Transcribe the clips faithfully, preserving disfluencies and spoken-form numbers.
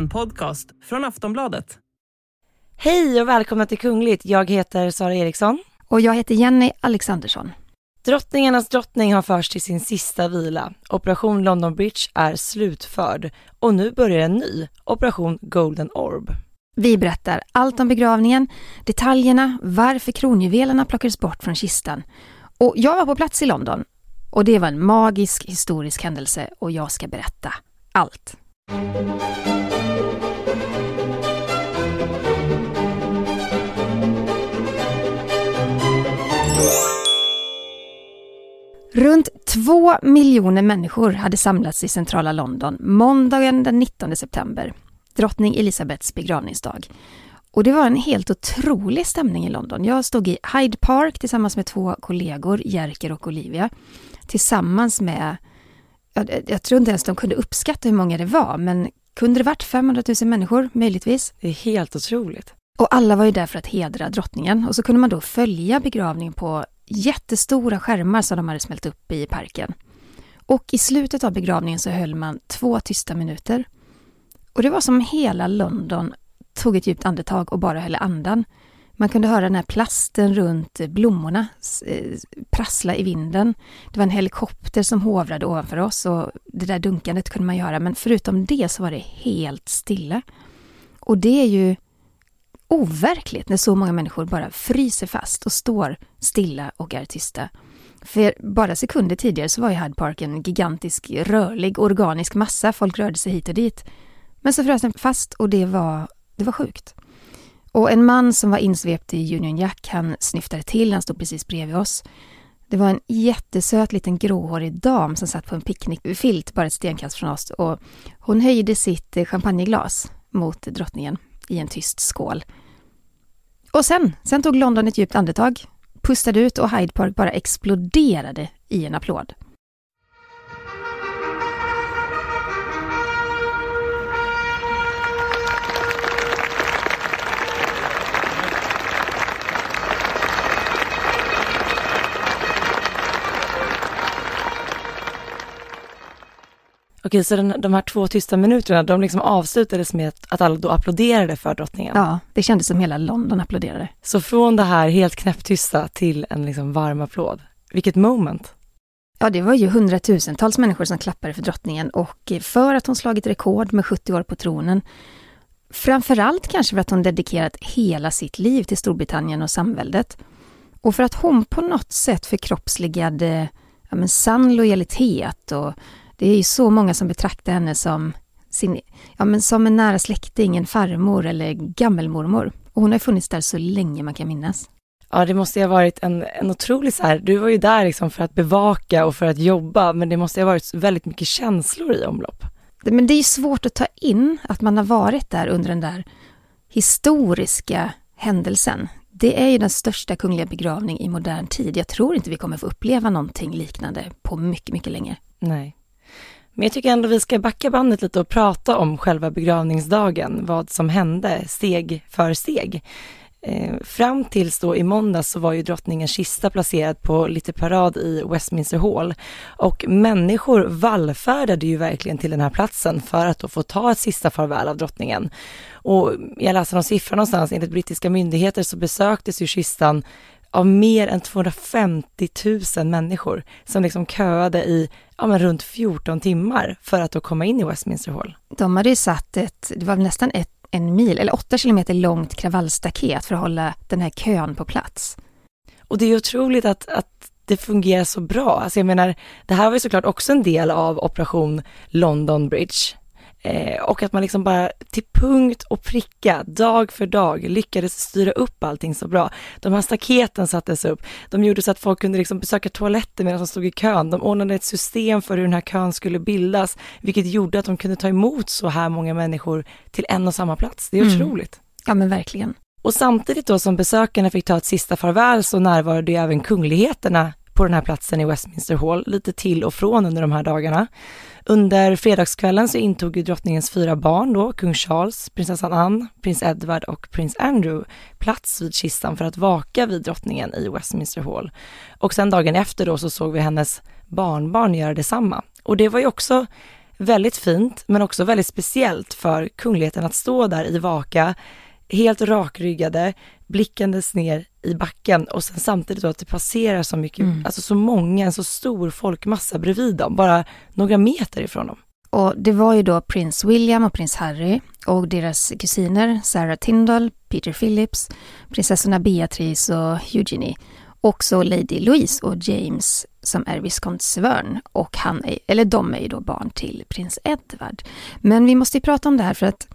en podcast från Aftonbladet. Hej och välkomna till Kungligt. Jag heter Sara Eriksson. Och jag heter Jenny Alexandersson. Drottningarnas drottning har förts till sin sista vila. Operation London Bridge är slutförd. Och nu börjar en ny, Operation Golden Orb. Vi berättar allt om begravningen, detaljerna, varför kronjuvelerna plockades bort från kistan. Och jag var på plats i London. Och det var en magisk historisk händelse och jag ska berätta allt. Runt två miljoner människor hade samlats i centrala London måndagen den nittonde september, drottning Elisabeths begravningsdag. Och det var en helt otrolig stämning i London. Jag stod i Hyde Park tillsammans med två kollegor, Jerker och Olivia. Tillsammans med, jag, jag tror inte ens de kunde uppskatta hur många det var, men kunde det varit femhundratusen människor möjligtvis? Det är helt otroligt. Och alla var ju där för att hedra drottningen. Och så kunde man då följa begravningen på jättestora skärmar som de hade smält upp i parken. Och i slutet av begravningen så höll man två tysta minuter. Och det var som hela London tog ett djupt andetag och bara höll andan. Man kunde höra den här plasten runt blommorna prassla i vinden. Det var en helikopter som hovrade ovanför oss och det där dunkandet kunde man göra. Men förutom det så var det helt stilla. Och det är ju overkligt när så många människor bara fryser fast och står stilla och är tysta. För bara sekunder tidigare så var ju Hyde Park en gigantisk, rörlig, organisk massa. Folk rörde sig hit och dit. Men så frös den fast och det var... Det var sjukt. Och en man som var insvept i Union Jack, han snyftade till, han stod precis bredvid oss. Det var en jättesöt liten gråhårig dam som satt på en picknickfilt bara ett stenkast från oss. Och hon höjde sitt champagneglas mot drottningen i en tyst skål. Och sen, sen tog London ett djupt andetag, pustade ut och Hyde Park bara exploderade i en applåd. Okej, så den, de här två tysta minuterna, de liksom avslutades med att alla då applåderade för drottningen. Ja, det kändes som hela London applåderade. Så från det här helt knäpptysta till en liksom varm applåd. Vilket moment. Ja, det var ju hundratusentals människor som klappade för drottningen och för att hon slagit rekord med sjuttio år på tronen. Framförallt kanske för att hon dedikerat hela sitt liv till Storbritannien och samväldet. Och för att hon på något sätt förkroppsligade ja, men sann lojalitet och... Det är ju så många som betraktar henne som, sin, ja, men som en nära släkting, en farmor eller gammelmormor. Och hon har funnits där så länge man kan minnas. Ja, det måste ju ha varit en, en otrolig så här... Du var ju där liksom för att bevaka och för att jobba, men det måste ju ha varit väldigt mycket känslor i omlopp. Men det är ju svårt att ta in att man har varit där under den där historiska händelsen. Det är ju den största kungliga begravning i modern tid. Jag tror inte vi kommer få uppleva någonting liknande på mycket, mycket länge. Nej. Men jag tycker ändå vi ska backa bandet lite och prata om själva begravningsdagen, vad som hände steg för steg. Eh, fram tills då i måndag så var ju drottningens kista placerad på lite parad i Westminster Hall och människor vallfärdade ju verkligen till den här platsen för att då få ta ett sista farväl av drottningen. Och jag läste någon siffra någonstans, enligt brittiska myndigheter så besöktes ju kistan av mer än tvåhundrafemtiotusen människor som liksom köade i ja, men runt fjorton timmar för att då komma in i Westminster Hall. De hade ju satt ett, det var nästan ett, en mil eller åtta kilometer långt kravallstaket för att hålla den här kön på plats. Och det är otroligt att, att det fungerar så bra. Alltså jag menar, det här var ju såklart också en del av Operation London Bridge. Eh, och att man liksom bara till punkt och pricka, dag för dag, lyckades styra upp allting så bra. De här staketen sattes upp. De gjorde så att folk kunde liksom besöka toaletter medan de stod i kön. De ordnade ett system för hur den här kön skulle bildas, vilket gjorde att de kunde ta emot så här många människor till en och samma plats. Det är mm. otroligt. Ja, men verkligen. Och samtidigt då som besökarna fick ta ett sista farväl så närvarade ju även kungligheterna på den här platsen i Westminster Hall lite till och från under de här dagarna. Under fredagskvällen så intog ju drottningens fyra barn då, kung Charles, prinsessan Anne, prins Edward och prins Andrew plats vid kistan för att vaka vid drottningen i Westminster Hall. Och sen dagen efter då så såg vi hennes barnbarn göra detsamma. Och det var ju också väldigt fint men också väldigt speciellt för kungligheten att stå där i vaka, helt rakryggade, blickandes ner i backen och sen samtidigt då att det passerar så mycket, mm. alltså så många, en så stor folkmassa bredvid dem, bara några meter ifrån dem. Och det var ju då prins William och prins Harry och deras kusiner Sarah Tyndall, Peter Phillips, prinsessorna Beatrix och Eugenie. Också Lady Louise och James som är viskont Svörn och han är, eller de är ju då barn till prins Edward. Men vi måste ju prata om det här för att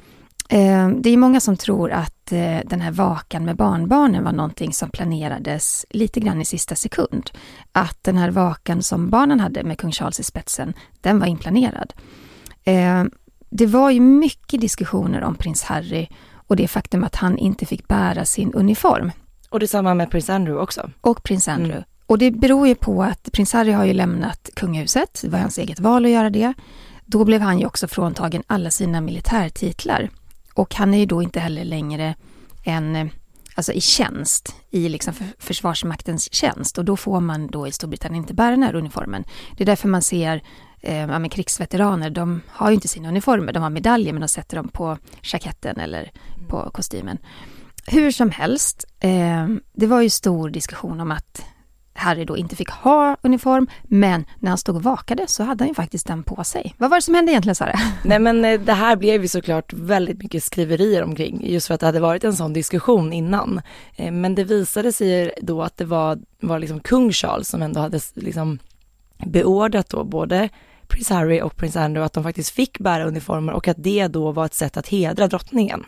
eh, det är många som tror att eh, den här vakan med barnbarnen var någonting som planerades lite grann i sista sekund. Att den här vakan som barnen hade med kung Charles i spetsen, den var inplanerad. Eh, det var ju mycket diskussioner om prins Harry och det faktum att han inte fick bära sin uniform. Och det samma med prins Andrew också. Och prins Andrew. Mm. Och det beror ju på att prins Harry har ju lämnat kungahuset. Det var hans eget val att göra det. Då blev han ju också fråntagen alla sina militärtitlar. Och han är ju då inte heller längre en, alltså i tjänst, i liksom försvarsmaktens tjänst. Och då får man då i Storbritannien inte bära den här uniformen. Det är därför man ser eh, med krigsveteraner, de har ju inte sina uniformer. De har medaljer men de sätter dem på jacketten eller på kostymen. Hur som helst, eh, det var ju stor diskussion om att Harry då inte fick ha uniform, men när han stod och vakade så hade han ju faktiskt den på sig. Vad var det som hände egentligen, Sara? Nej, men det här blev ju såklart väldigt mycket skriverier omkring, just för att det hade varit en sån diskussion innan. Eh, men det visade sig då att det var, var liksom kung Charles som ändå hade liksom beordrat då både prins Harry och prins Andrew att de faktiskt fick bära uniformer och att det då var ett sätt att hedra drottningen.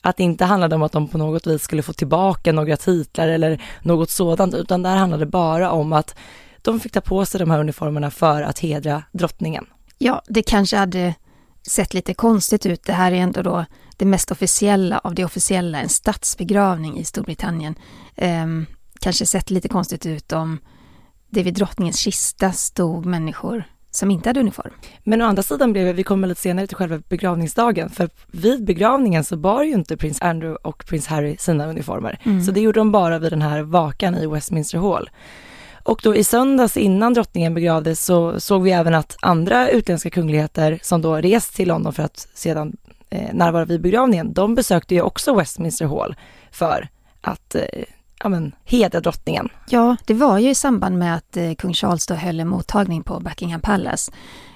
Att det inte handlade om att de på något vis skulle få tillbaka några titlar eller något sådant, utan där handlade det bara om att de fick ta på sig de här uniformerna för att hedra drottningen. Ja, det kanske hade sett lite konstigt ut. Det här är ändå då det mest officiella av det officiella, en statsbegravning i Storbritannien. Ehm, kanske sett lite konstigt ut om det vid drottningens kista stod människor som inte hade uniform. Men å andra sidan blev vi kommer lite senare till själva begravningsdagen, för vid begravningen så bar ju inte prins Andrew och prins Harry sina uniformer. Mm. Så det gjorde de bara vid den här vakan i Westminster Hall. Och då i söndags innan drottningen begravdes så såg vi även att andra utländska kungligheter som då rest till London för att sedan eh, närvara vid begravningen, de besökte ju också Westminster Hall för att eh, ja, men hedra drottningen. Ja, det var ju i samband med att eh, kung Charles då höll en mottagning på Buckingham Palace.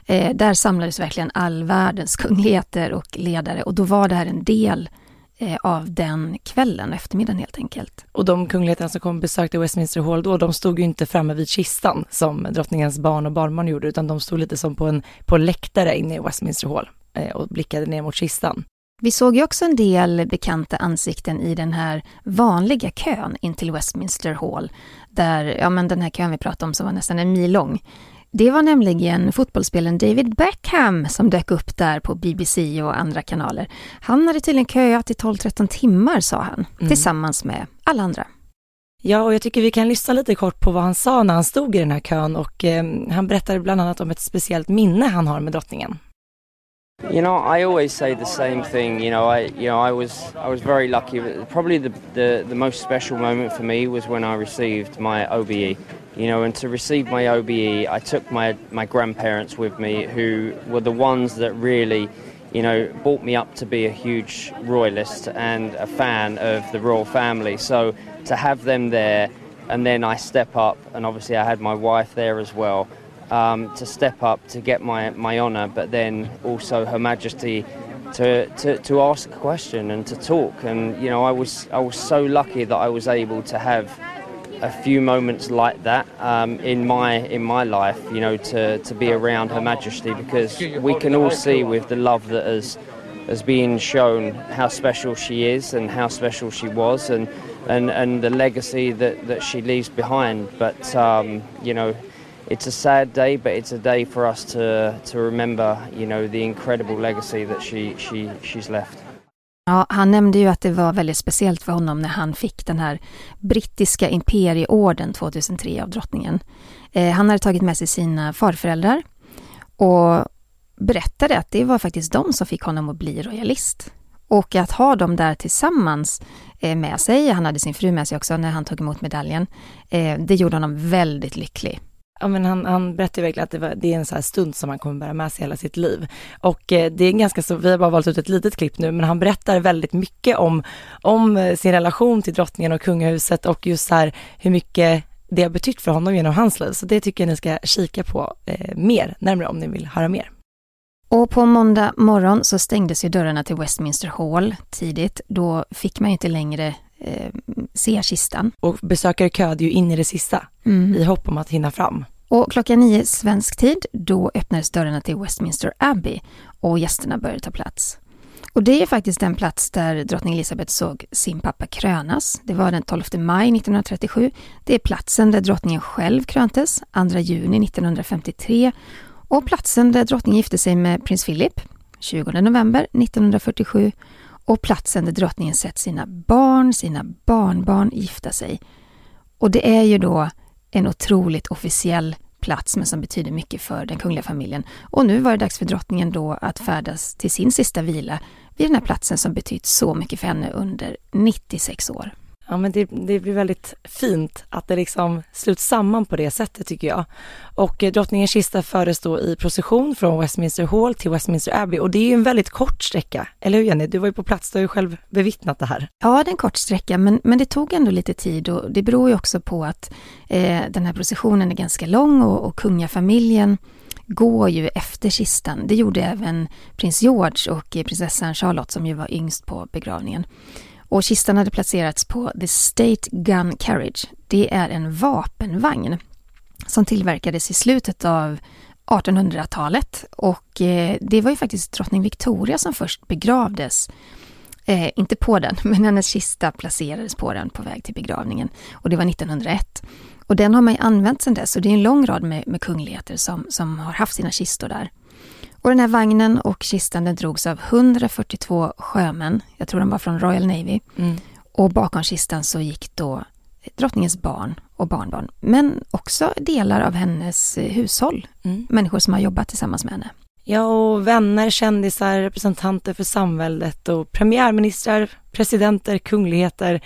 Eh, där samlades verkligen all världens kungligheter och ledare. Och då var det här en del eh, av den kvällen, eftermiddagen helt enkelt. Och de kungligheterna som kom besökte Westminster Hall då, de stod ju inte framme vid kistan som drottningens barn och barnbarn gjorde, utan de stod lite som på en, på en läktare inne i Westminster Hall eh, och blickade ner mot kistan. Vi såg ju också en del bekanta ansikten i den här vanliga kön in till Westminster Hall. Där, ja men den här kön vi pratade om som var nästan en mil lång. Det var nämligen fotbollsspelaren David Beckham som dök upp där på B B C och andra kanaler. Han hade tydligen köat i tolv tretton timmar, sa han, mm. tillsammans med alla andra. Ja, och jag tycker vi kan lyssna lite kort på vad han sa när han stod i den här kön. Och eh, han berättade bland annat om ett speciellt minne han har med drottningen. You know, I always say the same thing. You know, I you know I was I was very lucky. Probably the, the, the most special moment for me was when I received my O B E. You know, and to receive my O B E, I took my my grandparents with me, who were the ones that really, you know, brought me up to be a huge royalist and a fan of the royal family. So to have them there, and then I step up, and obviously I had my wife there as well. Um, to step up, to get my, my honour, but then also Her Majesty to, to, to ask a question and to talk. And, you know, I was I was so lucky that I was able to have a few moments like that um, in my in my life, you know, to, to be around Her Majesty, because we can all see with the love that has, has been shown how special she is and how special she was and, and, and the legacy that, that she leaves behind. But, um, you know, it's a sad day, but it's a day for us to to remember, you know, the incredible legacy that she she she's left. Ja, han nämnde ju att det var väldigt speciellt för honom när han fick den här brittiska imperieorden tjugohundratre av drottningen. Eh, han hade tagit med sig sina farföräldrar och berättade att det var faktiskt de som fick honom att bli royalist. Och att ha dem där tillsammans eh, med sig, han hade sin fru med sig också när han tog emot medaljen, eh, det gjorde honom väldigt lycklig. Ja, men han, han berättade verkligen att det, var, det är en så här stund som han kommer bära med sig hela sitt liv. Och eh, det är ganska så, vi har bara valt ut ett litet klipp nu, men han berättar väldigt mycket om, om sin relation till drottningen och kungahuset och just så här hur mycket det har betytt för honom genom hans liv. Så det tycker jag ni ska kika på eh, mer, närmare om ni vill höra mer. Och på måndag morgon så stängdes ju dörrarna till Westminster Hall tidigt. Då fick man ju inte längre eh, se kistan. Och besökare köade ju in i det sista mm. i hopp om att hinna fram. Och klockan nio svensk tid, då öppnades dörrarna till Westminster Abbey och gästerna började ta plats. Och det är faktiskt den plats där drottning Elizabeth såg sin pappa krönas. Det var den tolfte maj nittonhundratrettiosju. Det är platsen där drottningen själv kröntes, andra juni nittonhundrafemtiotre. Och platsen där drottningen gifte sig med prins Philip, tjugonde november nittonhundrafyrtiosju. Och platsen där drottningen sett sina barn, sina barnbarn gifta sig. Och det är ju då en otroligt officiell plats, men som betyder mycket för den kungliga familjen. Och nu var det dags för drottningen då att färdas till sin sista vila vid den här platsen som betytt så mycket för henne under nittiosex år. Ja, men det, det blir väldigt fint att det liksom sluts samman på det sättet, tycker jag. Och eh, drottningens kista fördes då i procession från Westminster Hall till Westminster Abbey. Och det är ju en väldigt kort sträcka. Eller hur, Jenny? Du var ju på plats, du har ju själv bevittnat det här. Ja, det är en kort sträcka, men, men det tog ändå lite tid. Och det beror ju också på att eh, den här processionen är ganska lång och, och kungafamiljen går ju efter kistan. Det gjorde även prins George och eh, prinsessan Charlotte, som ju var yngst på begravningen. Och kistan hade placerats på The State Gun Carriage. Det är en vapenvagn som tillverkades i slutet av artonhundratalet. Och eh, det var ju faktiskt drottning Victoria som först begravdes. Eh, inte på den, men hennes kista placerades på den på väg till begravningen. Och det var nittonhundraett. Och den har man ju använt sedan dess. Och det är en lång rad med, med kungligheter som, som har haft sina kistor där. Och den här vagnen och kistan, den drogs av hundrafyrtiotvå sjömän. Jag tror de var från Royal Navy. Mm. Och bakom kistan så gick då drottningens barn och barnbarn. Men också delar av hennes hushåll. Mm. Människor som har jobbat tillsammans med henne. Ja, och vänner, kändisar, representanter för samväldet och premiärministrar, presidenter, kungligheter.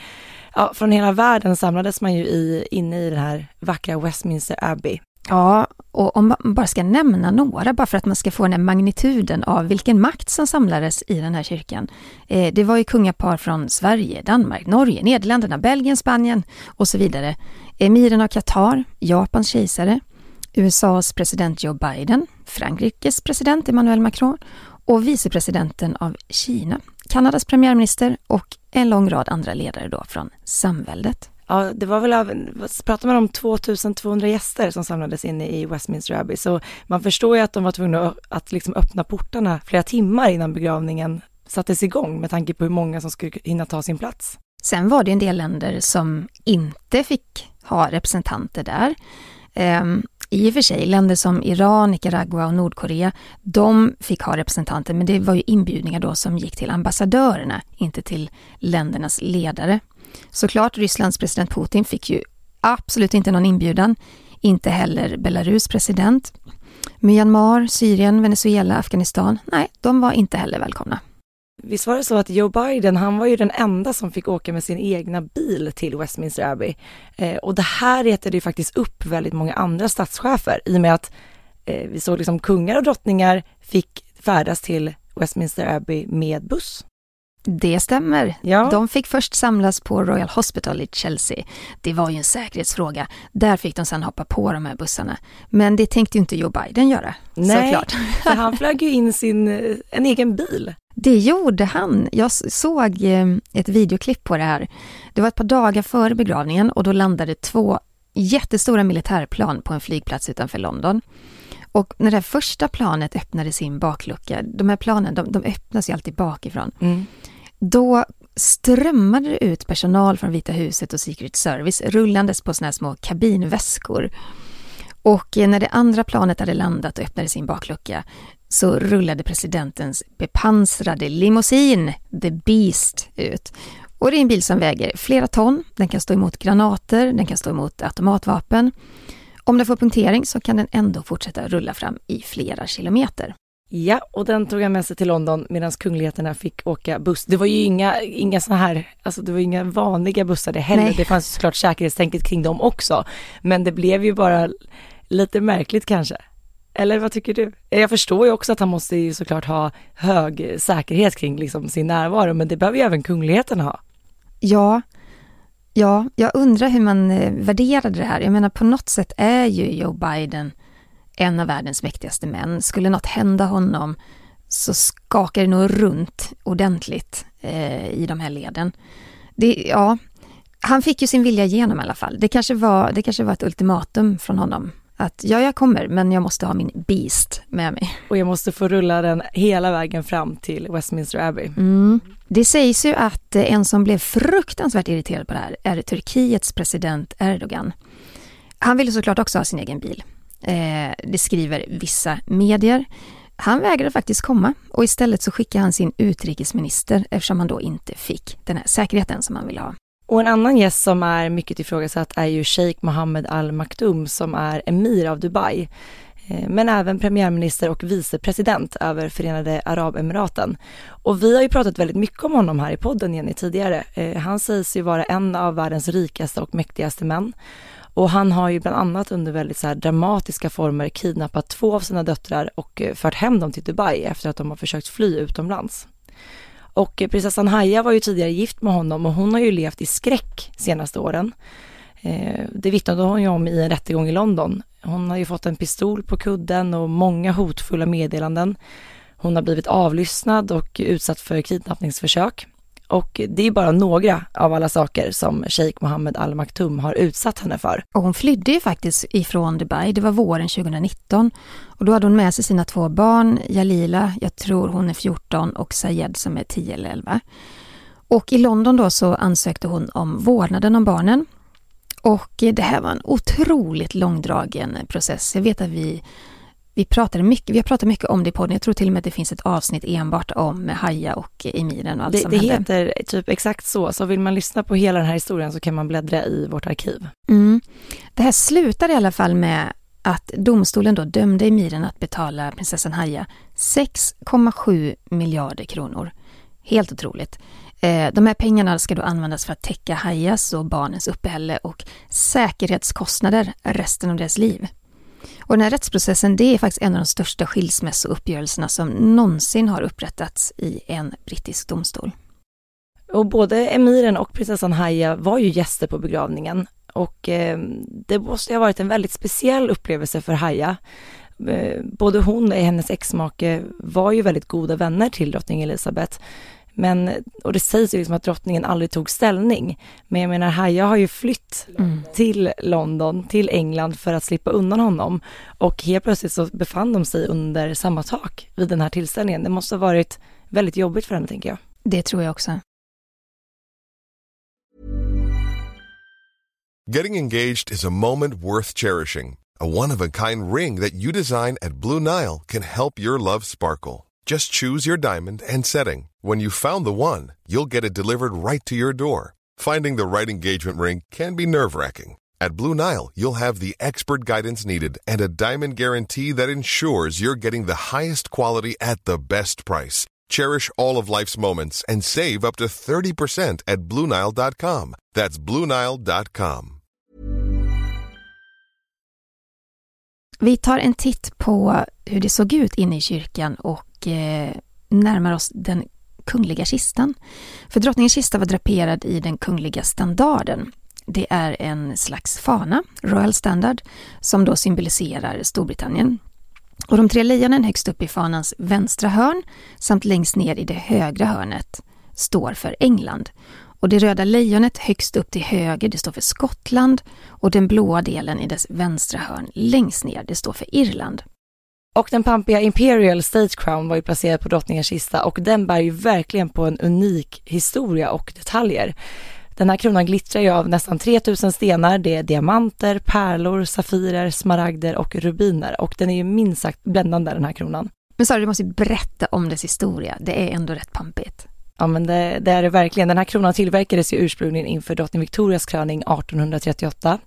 Ja, från hela världen samlades man ju i, inne i den här vackra Westminster Abbey. Ja, och om man bara ska nämna några, bara för att man ska få den här magnituden av vilken makt som samlades i den här kyrkan. Eh, det var ju kungapar från Sverige, Danmark, Norge, Nederländerna, Belgien, Spanien och så vidare. Emiren av Qatar, Japans kejsare, U S A:s president Joe Biden, Frankrikes president Emmanuel Macron och vicepresidenten av Kina, Kanadas premiärminister och en lång rad andra ledare då från samväldet. Ja, det var väl av, pratar man om tvåtusentvåhundra gäster som samlades inne i Westminster Abbey. Så man förstår ju att de var tvungna att, att liksom öppna portarna flera timmar innan begravningen sattes igång, med tanke på hur många som skulle hinna ta sin plats. Sen var det en del länder som inte fick ha representanter där. Ehm, i och för sig, länder som Iran, Nicaragua och Nordkorea, de fick ha representanter. Men det var ju inbjudningar då som gick till ambassadörerna, inte till ländernas ledare. Såklart, Rysslands president Putin fick ju absolut inte någon inbjudan. Inte heller Belarus president. Myanmar, Syrien, Venezuela, Afghanistan. Nej, de var inte heller välkomna. Visst var det så att Joe Biden, han var ju den enda som fick åka med sin egna bil till Westminster Abbey. Eh, och det här retade ju faktiskt upp väldigt många andra statschefer. I och med att eh, vi såg liksom kungar och drottningar fick färdas till Westminster Abbey med buss. Det stämmer. Ja. De fick först samlas på Royal Hospital i Chelsea. Det var ju en säkerhetsfråga. Där fick de sedan hoppa på de här bussarna. Men det tänkte ju inte Joe Biden göra. Nej, såklart. För han flög ju in sin, en egen bil. Det gjorde han. Jag såg ett videoklipp på det här. Det var ett par dagar före begravningen och då landade två jättestora militärplan på en flygplats utanför London. Och när det första planet öppnade sin baklucka, de här planen, de, de öppnas ju alltid bakifrån. Mm. Då strömmade det ut personal från Vita huset och Secret Service rullandes på såna här små kabinväskor. Och när det andra planet hade landat och öppnade sin baklucka så rullade presidentens bepansrade limousin, The Beast, ut. Och det är en bil som väger flera ton. Den kan stå emot granater, den kan stå emot automatvapen. Om den får punktering så kan den ändå fortsätta rulla fram i flera kilometer. Ja, och den tog han med sig till London medan kungligheterna fick åka buss. Det var ju inga, inga såna här, alltså det var inga vanliga bussar det heller. Nej. Det fanns såklart säkerhetstänket kring dem också. Men det blev ju bara lite märkligt kanske. Eller vad tycker du? Jag förstår ju också att han måste ju såklart ha hög säkerhet kring liksom sin närvaro, men det behöver ju även kungligheten ha. Ja, ja, jag undrar hur man värderade det här. Jag menar, på något sätt är ju Joe Biden en av världens mäktigaste män. Skulle något hända honom så skakar det nog runt ordentligt eh, i de här leden. Det, ja, han fick ju sin vilja igenom i alla fall. Det kanske var, det kanske var ett ultimatum från honom. Att ja, jag kommer, men jag måste ha min beast med mig. Och jag måste få rulla den hela vägen fram till Westminster Abbey. Mm. Det sägs ju att en som blev fruktansvärt irriterad på det här är Turkiets president Erdogan. Han ville såklart också ha sin egen bil. Eh, det skriver vissa medier. Han vägrade faktiskt komma och istället så skickade han sin utrikesminister eftersom han då inte fick den här säkerheten som han ville ha. Och en annan gäst som är mycket ifrågasatt är ju Sheikh Mohammed al-Maktoum som är emir av Dubai. Men även premiärminister och vicepresident över Förenade Arabemiraten. Och vi har ju pratat väldigt mycket om honom här i podden, Jenny, tidigare. Han sägs ju vara en av världens rikaste och mäktigaste män. Och han har ju bland annat under väldigt så här dramatiska former kidnappat två av sina döttrar och fört hem dem till Dubai efter att de har försökt fly utomlands. Och prinsessan Haya var ju tidigare gift med honom och hon har ju levt i skräck senaste åren. Det vittnade hon ju om i en rättegång i London. Hon har ju fått en pistol på kudden och många hotfulla meddelanden. Hon har blivit avlyssnad och utsatt för kidnappningsförsök. Och det är bara några av alla saker som Sheikh Mohammed al-Maktoum har utsatt henne för. Och hon flydde ju faktiskt ifrån Dubai, det var våren tjugonitton. Och då hade hon med sig sina två barn, Jalila, jag tror hon är fjorton, och Sayed som är tio eller elva. Och i London då så ansökte hon om vårdnaden om barnen. Och det här var en otroligt långdragen process. Jag vet att vi... Vi, pratade mycket, vi har pratat mycket om det i podden. Jag tror till och med att det finns ett avsnitt enbart om Haya och emiren och allt det, som det hände. Det heter typ exakt så. Så vill man lyssna på hela den här historien så kan man bläddra i vårt arkiv. Mm. Det här slutar i alla fall med att domstolen då dömde emiren att betala prinsessan Haya sex komma sju miljarder kronor. Helt otroligt. De här pengarna ska då användas för att täcka Hayas och barnens uppehälle och säkerhetskostnader resten av deras liv. Och den här rättsprocessen, det är faktiskt en av de största skilsmässouppgörelserna som någonsin har upprättats i en brittisk domstol. Och både emiren och prinsessan Haya var ju gäster på begravningen. Och eh, det måste ha varit en väldigt speciell upplevelse för Haya. Eh, både hon och hennes exmake var ju väldigt goda vänner till drottning Elisabeth. Men, och det sägs ju liksom att drottningen aldrig tog ställning. Men jag menar, Haya har ju flytt mm. till London, till England för att slippa undan honom. Och helt plötsligt så befann de sig under samma tak vid den här tillställningen. Det måste ha varit väldigt jobbigt för henne, tänker jag. Det tror jag också. Getting engaged is a moment worth cherishing. A one-of-a-kind ring that you design at Blue Nile can help your love sparkle. Just choose your diamond and setting. When you found the one, you'll get it delivered right to your door. Finding the right engagement ring can be nerve-wracking. At Blue Nile, you'll have the expert guidance needed and a diamond guarantee that ensures you're getting the highest quality at the best price. Cherish all of life's moments and save up to thirty percent at Blue Nile dot com. That's Blue Nile dot com. Vi tar en titt på hur det såg ut inne i kyrkan och eh, närmar oss den kungliga kistan. För drottningens kista var draperad i den kungliga standarden. Det är en slags fana, Royal Standard, som då symboliserar Storbritannien. Och de tre lejonen högst upp i fanans vänstra hörn samt längst ner i det högra hörnet står för England. Och det röda lejonet högst upp till höger, det står för Skottland. Och den blåa delen i dess vänstra hörn längst ner, det står för Irland. Och den pampiga Imperial State Crown var ju placerad på drottningens kista. Och den bär ju verkligen på en unik historia och detaljer. Den här kronan glittrar ju av nästan tre tusen stenar. Det är diamanter, pärlor, safirer, smaragder och rubiner. Och den är ju minst sagt bländande, den här kronan. Men Sara, du måste ju berätta om dess historia. Det är ändå rätt pampigt. Ja, men det, det är det verkligen. Den här kronan tillverkades ju ursprungligen inför drottning Victorias kröning arton trettioåtta.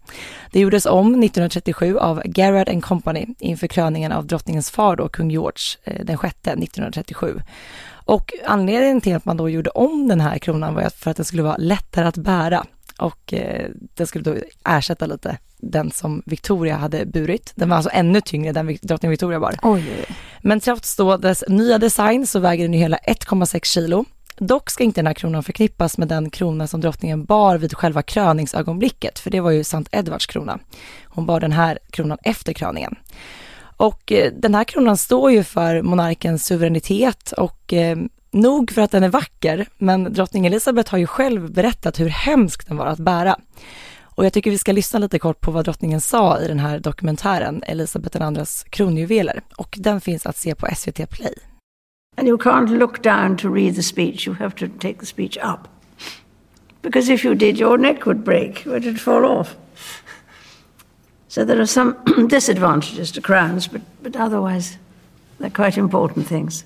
Det gjordes om nittonhundratrettiosju av Gerard and Company inför kröningen av drottningens far då, kung George den sjätte nittonhundratrettiosju. Och anledningen till att man då gjorde om den här kronan var för att den skulle vara lättare att bära. Och eh, den skulle då ersätta lite den som Victoria hade burit. Den var alltså ännu tyngre än drottning Victoria var. Oj. Men trots då dess nya design så väger den ju hela ett komma sex kilo. Dock ska inte den här kronan förknippas med den krona som drottningen bar vid själva kröningsögonblicket. För det var ju Sankt Edwards krona. Hon bar den här kronan efter kröningen. Och eh, den här kronan står ju för monarkens suveränitet och... Eh, Nog för att den är vacker, men drottning Elisabeth har ju själv berättat hur hemskt den var att bära. Och jag tycker vi ska lyssna lite kort på vad drottningen sa i den här dokumentären Elisabeth den andras kronjuveler. Och den finns att se på S V T Play. And you can't look down to read the speech, you have to take the speech up. Because if you did, your neck would break, would it fall off. So there are some disadvantages to crowns, but, but otherwise they're quite important things.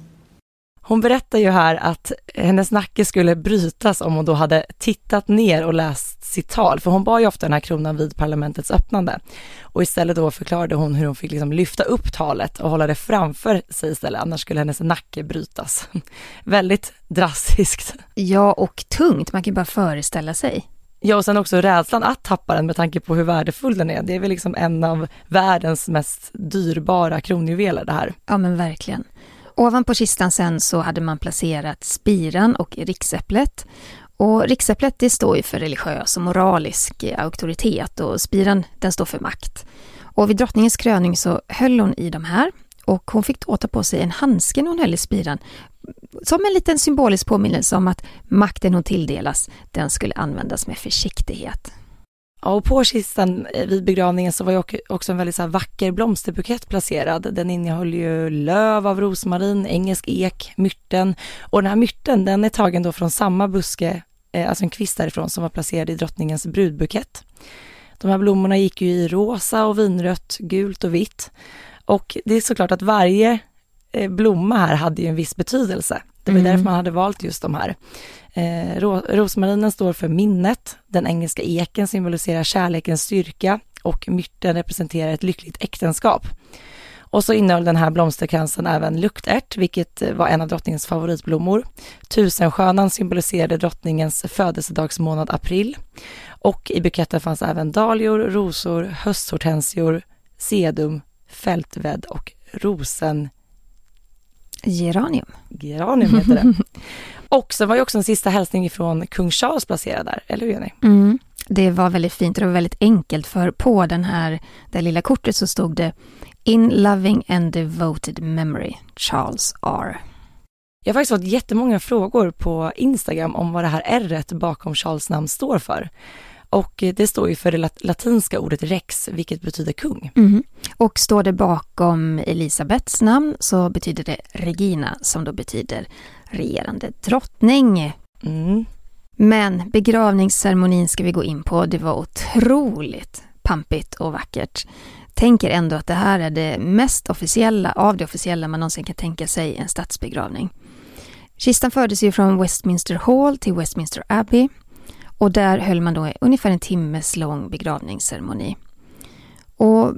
Hon berättar ju här att hennes nacke skulle brytas om hon då hade tittat ner och läst sitt tal. För hon bar ju ofta den här kronan vid parlamentets öppnande. Och istället då förklarade hon hur hon fick liksom lyfta upp talet och hålla det framför sig istället. Annars skulle hennes nacke brytas. Väldigt drastiskt. Ja, och tungt. Man kan bara föreställa sig. Ja, och sen också rädslan att tappa den med tanke på hur värdefull den är. Det är väl liksom en av världens mest dyrbara kronjuveler det här. Ja, men verkligen. Ovanpå kistan sen så hade man placerat spiran och riksäpplet. Och riksäpplet det står ju för religiös och moralisk auktoritet och spiran den står för makt. Och vid drottningens kröning så höll hon i de här och hon fick åta på sig en handske när hon höll i spiran. Som en liten symbolisk påminnelse om att makten hon tilldelas den skulle användas med försiktighet. Ja, och på kistan vid begravningen så var ju också en väldigt så här vacker blomsterbukett placerad. Den innehöll ju löv av rosmarin, engelsk ek, myrten. Och den här myrten den är tagen då från samma buske, alltså en kvist därifrån som var placerad i drottningens brudbukett. De här blommorna gick ju i rosa och vinrött, gult och vitt. Och det är såklart att varje blomma här hade ju en viss betydelse. Det var mm. därför man hade valt just de här. Eh, rosmarinen står för minnet, den engelska eken symboliserar kärlekens styrka och myrten representerar ett lyckligt äktenskap. Och så innehöll den här blomsterkransen även luktärt, vilket var en av drottningens favoritblommor. Tusenskönan symboliserade drottningens födelsedagsmånad april. Och i buketten fanns även dahlior, rosor, hösthortensior, sedum, fältvädd och rosen. Geranium. Geranium heter det. Och så var ju också en sista hälsning från kung Charles placerad där, eller hur Jenny? Mm, det var väldigt fint och det var väldigt enkelt för på den här, det lilla kortet så stod det In loving and devoted memory, Charles R. Jag har faktiskt fått jättemånga frågor på Instagram om vad det här R-et bakom Charles namn står för. Och det står ju för det latinska ordet rex, vilket betyder kung. Mm. Och står det bakom Elisabeths namn så betyder det Regina, som då betyder regerande drottning. Mm. Men begravningsceremonin ska vi gå in på. Det var otroligt pampigt och vackert. Tänker ändå att det här är det mest officiella av det officiella man någonsin kan tänka sig, en statsbegravning. Kistan fördes ju från Westminster Hall till Westminster Abbey. Och där höll man då ungefär en timmes lång begravningsceremoni. Och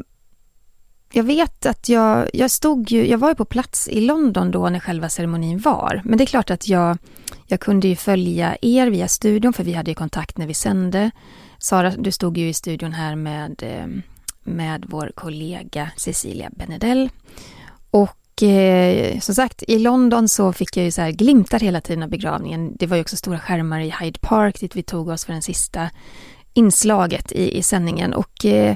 jag vet att jag, jag stod ju, jag var ju på plats i London då när själva ceremonin var. Men det är klart att jag, jag kunde ju följa er via studion för vi hade ju kontakt när vi sände. Sara, du stod ju i studion här med, med vår kollega Cecilia Benedell. Och Och som sagt, i London så fick jag ju så här glimtar hela tiden av begravningen. Det var ju också stora skärmar i Hyde Park dit vi tog oss för den sista inslaget i, i sändningen. Och eh,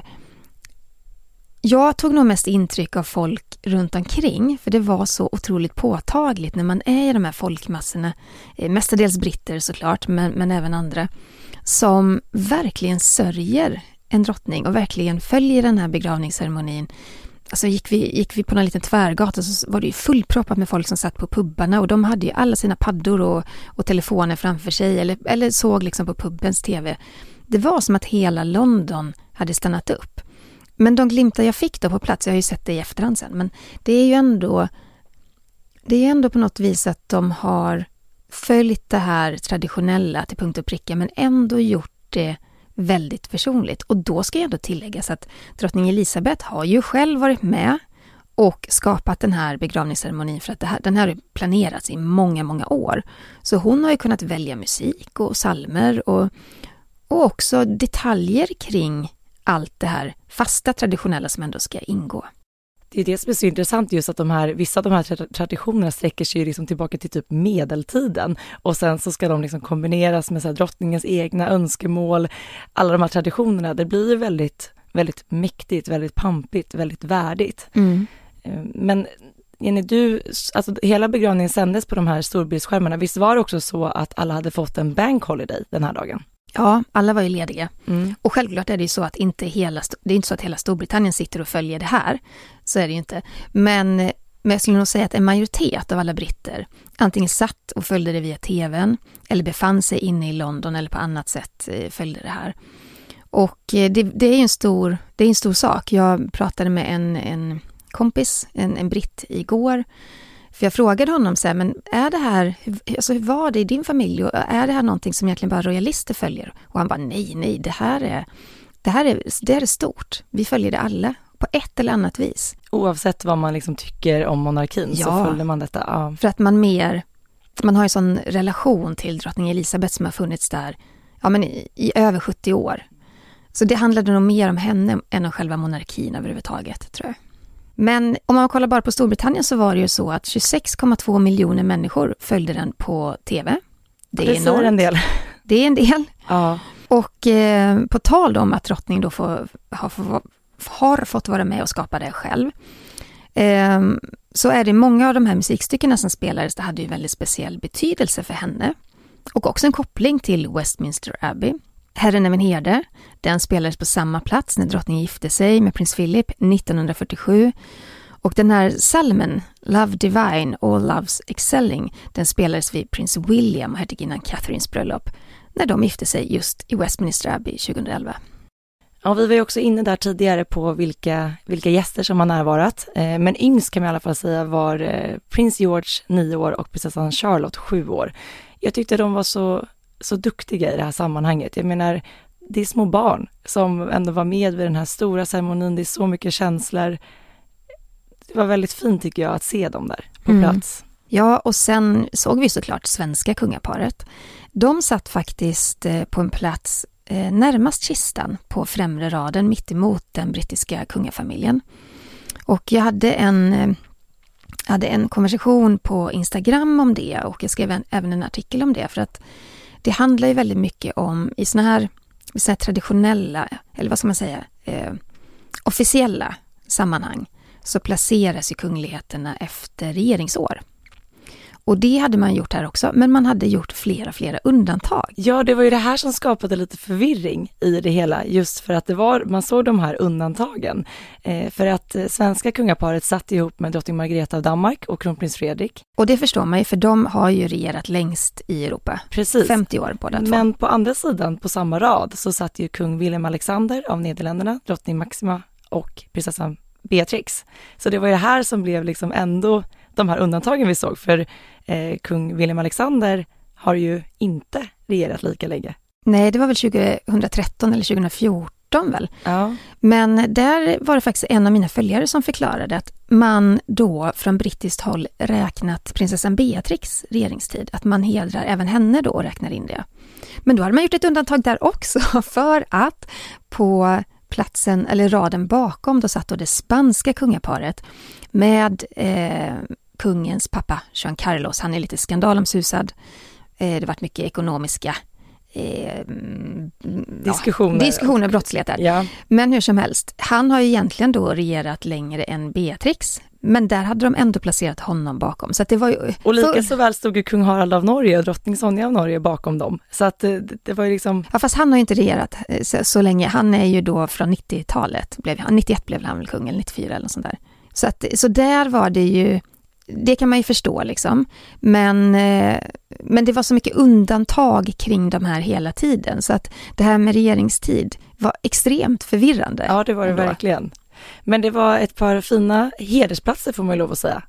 jag tog nog mest intryck av folk runt omkring. För det var så otroligt påtagligt när man är i de här folkmassorna. Eh, mestadels britter såklart, men, men även andra. Som verkligen sörjer en drottning och verkligen följer den här begravningsceremonin. Alltså gick vi, gick vi på en liten tvärgata så var det ju fullproppat med folk som satt på pubbarna och de hade ju alla sina paddor och, och telefoner framför sig eller, eller såg liksom på pubbens tv. Det var som att hela London hade stannat upp. Men de glimtar jag fick då på plats, jag har ju sett det i efterhand sen, men det är ju ändå det är ju ändå på något vis att de har följt det här traditionella till punkt och pricka men ändå gjort det väldigt personligt. Och då ska jag då tillägga att drottning Elisabeth har ju själv varit med och skapat den här begravningsceremonin för att det här, den här har planerats i många, många år. Så hon har ju kunnat välja musik och salmer och, och också detaljer kring allt det här fasta traditionella som ändå ska ingå. Det är det som är så intressant, just att de här, vissa av de här traditionerna sträcker sig liksom tillbaka till typ medeltiden. Och sen så ska de liksom kombineras med så här drottningens egna önskemål. Alla de här traditionerna, det blir väldigt, väldigt mäktigt, väldigt pampigt, väldigt värdigt. Mm. Men Jenny, du, alltså hela begravningen sändes på de här storbildsskärmarna. Visst var det också så att alla hade fått en bank holiday den här dagen? Ja, alla var ju lediga. Mm. Och självklart är det ju så att inte hela, det är inte så att hela Storbritannien sitter och följer det här. Så är det ju inte. Men, men jag skulle nog säga att en majoritet av alla britter antingen satt och följde det via tvn eller befann sig inne i London eller på annat sätt följde det här. Och det, det är ju en stor, det är en stor sak. Jag pratade med en, en kompis, en, en britt igår. För jag frågade honom så här, men är det här, alltså hur var det i din familj? Och är det här någonting som egentligen bara royalister följer? Och han bara, nej, nej, det här är, det här är, det här är stort. Vi följer det alla på ett eller annat vis. Oavsett vad man liksom tycker om monarkin, ja, så följer man detta. Ja. För att man mer, man har en sån relation till drottning Elisabeth som har funnits där, ja, men i, i över sjuttio år. Så det handlade nog mer om henne än om själva monarkin överhuvudtaget, tror jag. Men om man kollar bara på Storbritannien så var det ju så att tjugosex komma två miljoner människor följde den på tv. Det, det är enormt. En del. Det är en del. Ja. Och eh, på tal om att drottning då får, har, får, har fått vara med och skapa det själv. Eh, så är det många av de här musikstyckena som spelades, det hade ju väldigt speciell betydelse för henne. Och också en koppling till Westminster Abbey. Herren är min herde, den spelades på samma plats när drottningen gifte sig med prins Philip nittonhundrafyrtiosju. Och den här salmen, Love Divine, All Loves Excelling, den spelades vid prins William och hertiginnan Catherines bröllop när de gifte sig just i Westminster Abbey tjugoelva. Ja, vi var ju också inne där tidigare på vilka, vilka gäster som har närvarat. Men yngst kan man i alla fall säga var prins George, nio år, och prinsessan Charlotte, sju år. Jag tyckte de var så... så duktiga i det här sammanhanget. Jag menar, det är små barn som ändå var med vid den här stora ceremonin. Det är så mycket känslor. Det var väldigt fint, tycker jag, att se dem där på mm. plats. Ja, och sen såg vi såklart svenska kungaparet. De satt faktiskt på en plats närmast kistan på främre raden, mitt emot den brittiska kungafamiljen. Och jag hade en... Jag hade en konversation på Instagram om det, och jag skrev en, även en artikel om det, för att det handlar ju väldigt mycket om i såna här, såna här traditionella, eller vad ska man säga, eh, officiella sammanhang så placeras ju kungligheterna efter regeringsår. Och det hade man gjort här också, men man hade gjort flera, flera undantag. Ja, det var ju det här som skapade lite förvirring i det hela, just för att det var, man såg de här undantagen. Eh, för att svenska kungaparet satt ihop med drottning Margareta av Danmark och kronprins Fredrik. Och det förstår man ju, för de har ju regerat längst i Europa. Precis. femtio år båda två. Men på andra sidan, på samma rad, så satt ju kung Willem Alexander av Nederländerna, drottning Maxima och prinsessan Beatrix. Så det var ju det här som blev liksom ändå... de här undantagen vi såg, för eh, kung William Alexander har ju inte regerat lika länge. Nej, det var väl tjugotretton eller tjugofjorton väl. Ja. Men där var det faktiskt en av mina följare som förklarade att man då från brittiskt håll räknat prinsessan Beatrix regeringstid, att man hedrar även henne då och räknar in det. Men då hade man gjort ett undantag där också, för att på platsen eller raden bakom då satt då det spanska kungaparet med eh, kungens pappa Juan Carlos. Han är lite skandalomsusad. Eh, det varit mycket ekonomiska eh, diskussioner, ja, diskussioner och brottslighet där. Ja. Men hur som helst, han har ju egentligen då regerat längre än Beatrix, men där hade de ändå placerat honom bakom. Så att det var ju, och lika för... så väl stod ju kung Harald av Norge och drottning Sonja av Norge bakom dem. Så att det, det var ju liksom... Ja, fast han har ju inte regerat så, så länge. Han är ju då från nittiotalet. Blev han, nittioett blev han väl kung, eller nittiofyra eller något sånt där. Så, att, så där var det ju... Det kan man ju förstå liksom. Men, men det var så mycket undantag kring de här hela tiden. Så att det här med regeringstid var extremt förvirrande. Ja, det var det ändå. Verkligen. Men det var ett par fina hedersplatser, får man ju lov att säga.